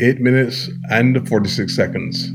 8 minutes and 46 seconds.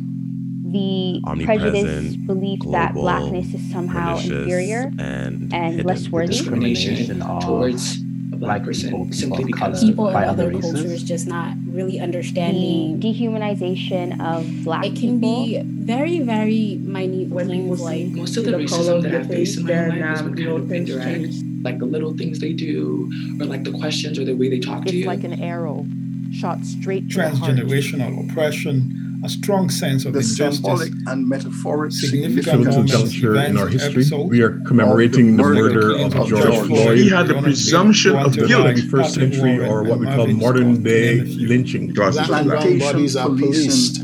The prejudiced belief that blackness is somehow inferior and less worthy. Discrimination towards a black person simply because people by other cultures just not really understanding. The dehumanization of black people. It can be very, very minute things like most of the racism that I face in my life is kind of indirect, like the little things they do, or like the questions or the way they talk to you. It's like an arrow shot straight to the heart. Transgenerational oppression. A strong sense of the injustice, symbolic and metaphoric significance of culture in our history. We are commemorating the murder of George Floyd. He had the presumption of guilt. 21st century, or what we call modern-day lynching process. Plantation bodies are policed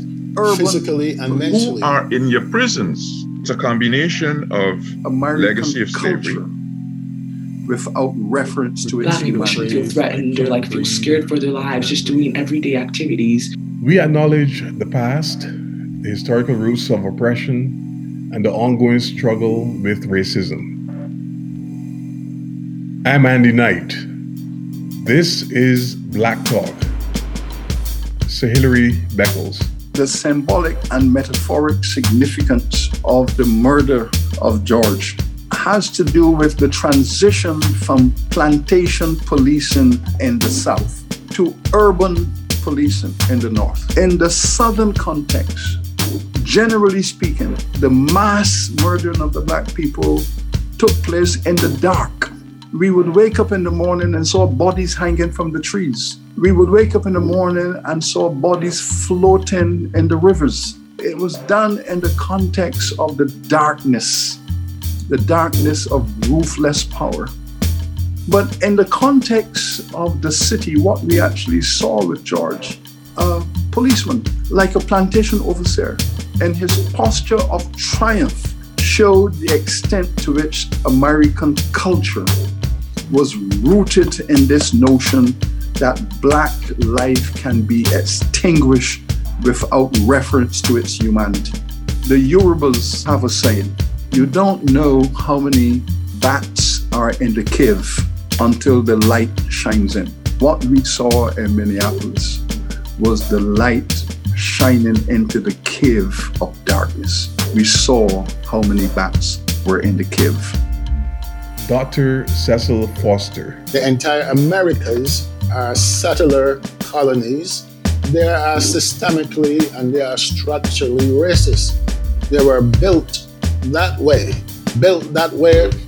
physically and mentally. Who are in your prisons? It's a combination of legacy of slavery. Without reference to it. Black people should feel threatened or like feel scared for their lives just doing everyday activities. We acknowledge the past, the historical roots of oppression, and the ongoing struggle with racism. I'm Andy Knight. This is Black Talk. Sir Hilary Beckles. The symbolic and metaphoric significance of the murder of George has to do with the transition from plantation policing in the South to urban policing in the North. In the Southern context, generally speaking, the mass murdering of the black people took place in the dark. We would wake up in the morning and saw bodies hanging from the trees. We would wake up in the morning and saw bodies floating in the rivers. It was done in the context of the darkness of ruthless power. But in the context of the city, what we actually saw with George, a policeman, like a plantation overseer, and his posture of triumph showed the extent to which American culture was rooted in this notion that black life can be extinguished without reference to its humanity. The Yorubas have a saying, you don't know how many bats are in the cave until the light shines in. What we saw in Minneapolis was the light shining into the cave of darkness. We saw how many bats were in the cave. Dr. Cecil Foster. The entire Americas are settler colonies. They are systemically and they are structurally racist. They were built that way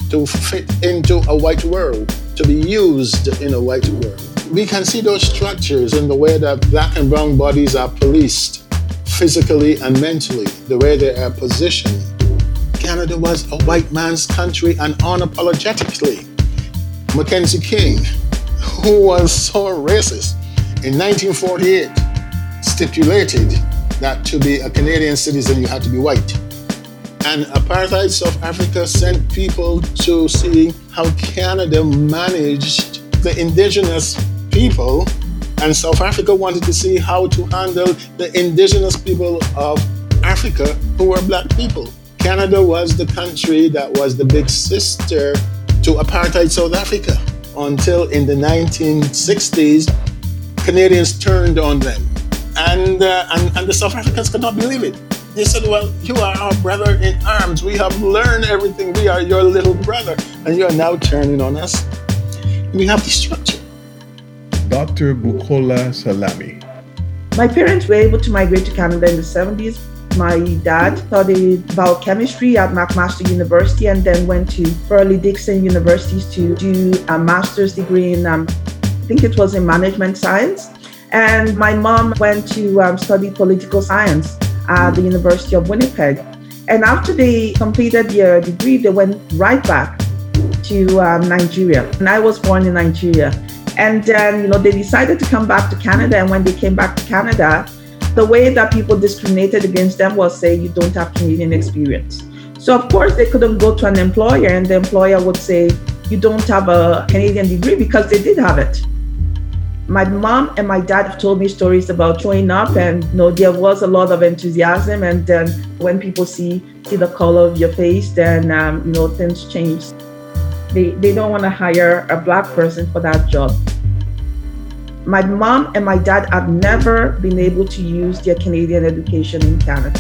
to fit into a white world, to be used in a white world. We can see those structures in the way that black and brown bodies are policed physically and mentally, the way they are positioned. Canada was a white man's country and unapologetically. Mackenzie King, who was so racist, in 1948 stipulated that to be a Canadian citizen you had to be white. And apartheid South Africa sent people to see how Canada managed the indigenous people, and South Africa wanted to see how to handle the indigenous people of Africa who were black people. Canada was the country that was the big sister to apartheid South Africa until in the 1960s, Canadians turned on them. And the South Africans could not believe it. They said, well, you are our brother in arms. We have learned everything. We are your little brother. And you are now turning on us. We have the structure. Dr. Bukola Salami. My parents were able to migrate to Canada in the 70s. My dad studied biochemistry at McMaster University and then went to Burley Dixon University to do a master's degree in, I think it was in management science. And my mom went to study political science at the University of Winnipeg. And after they completed their degree, they went right back to Nigeria. And I was born in Nigeria. And then, they decided to come back to Canada. And when they came back to Canada, the way that people discriminated against them was say, you don't have Canadian experience. So of course they couldn't go to an employer and the employer would say, you don't have a Canadian degree because they did have it. My mom and my dad have told me stories about showing up and there was a lot of enthusiasm, and then when people see the color of your face, then things change. They don't want to hire a black person for that job. My mom and my dad have never been able to use their Canadian education in Canada.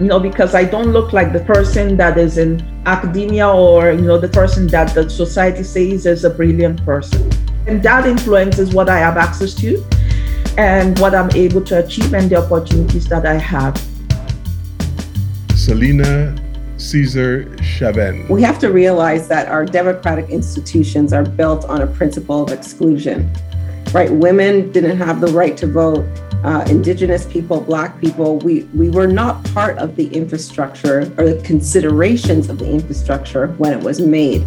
You know, because I don't look like the person that is in academia or, you know, the person that the society says is a brilliant person. And that influences what I have access to and what I'm able to achieve and the opportunities that I have. Selena Cesar Chabin. We have to realize that our democratic institutions are built on a principle of exclusion, right? Women didn't have the right to vote. Indigenous people, Black people, we were not part of the infrastructure or the considerations of the infrastructure when it was made.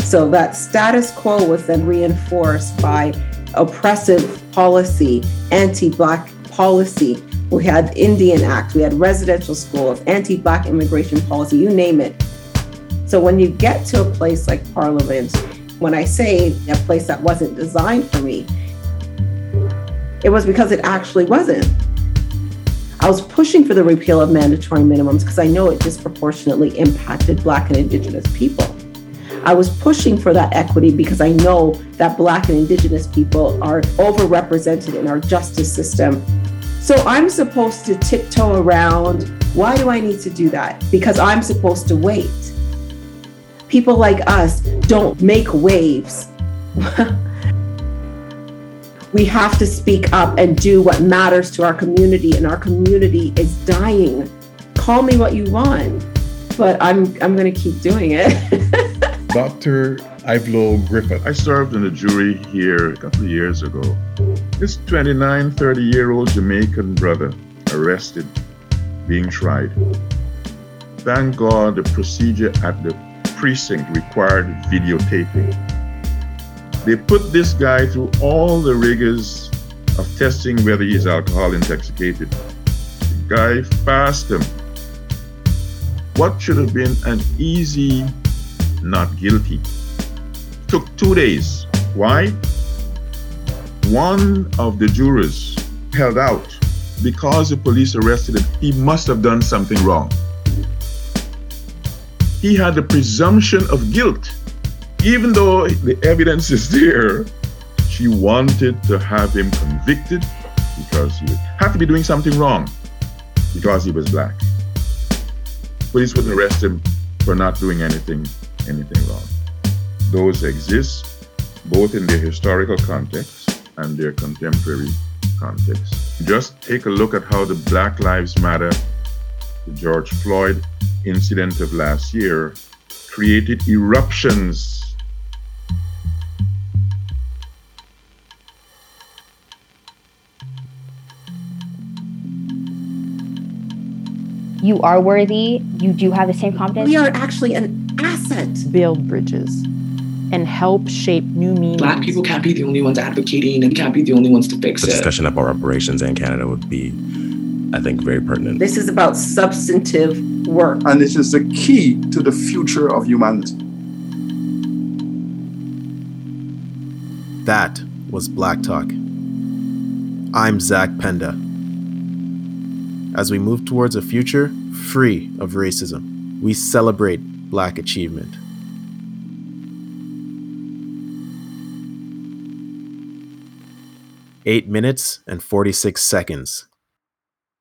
So that status quo was then reinforced by oppressive policy, anti-Black policy. We had Indian Act, we had residential schools, anti-Black immigration policy, you name it. So when you get to a place like Parliament, when I say a place that wasn't designed for me, it was because it actually wasn't. I was pushing for the repeal of mandatory minimums because I know it disproportionately impacted Black and Indigenous people. I was pushing for that equity because I know that Black and Indigenous people are overrepresented in our justice system. So I'm supposed to tiptoe around, why do I need to do that? Because I'm supposed to wait. People like us don't make waves. We have to speak up and do what matters to our community, and our community is dying. Call me what you want, but I'm going to keep doing it. Dr. Ivlo Griffith. I served in a jury here a couple of years ago. This 29, 30-year-old Jamaican brother arrested, being tried. Thank God the procedure at the precinct required videotaping. They put this guy through all the rigors of testing whether he's alcohol intoxicated. The guy passed him. What should have been an easy not guilty took 2 days. Why? One of the jurors held out because the police arrested him. He must have done something wrong. He had the presumption of guilt. Even though the evidence is there, she wanted to have him convicted because he had to be doing something wrong because he was Black. Police wouldn't arrest him for not doing anything wrong. Those exist both in their historical context and their contemporary context. Just take a look at how the Black Lives Matter, the George Floyd incident of last year, created eruptions . You are worthy. You do have the same confidence. We are actually an asset. Build bridges and help shape new meanings. Black people can't be the only ones advocating and can't be the only ones to fix it. The discussion of our operations in Canada would be, I think, very pertinent. This is about substantive work. And this is the key to the future of humanity. That was Black Talk. I'm Zach Penda. As we move towards a future free of racism, we celebrate Black achievement. Eight minutes and 46 seconds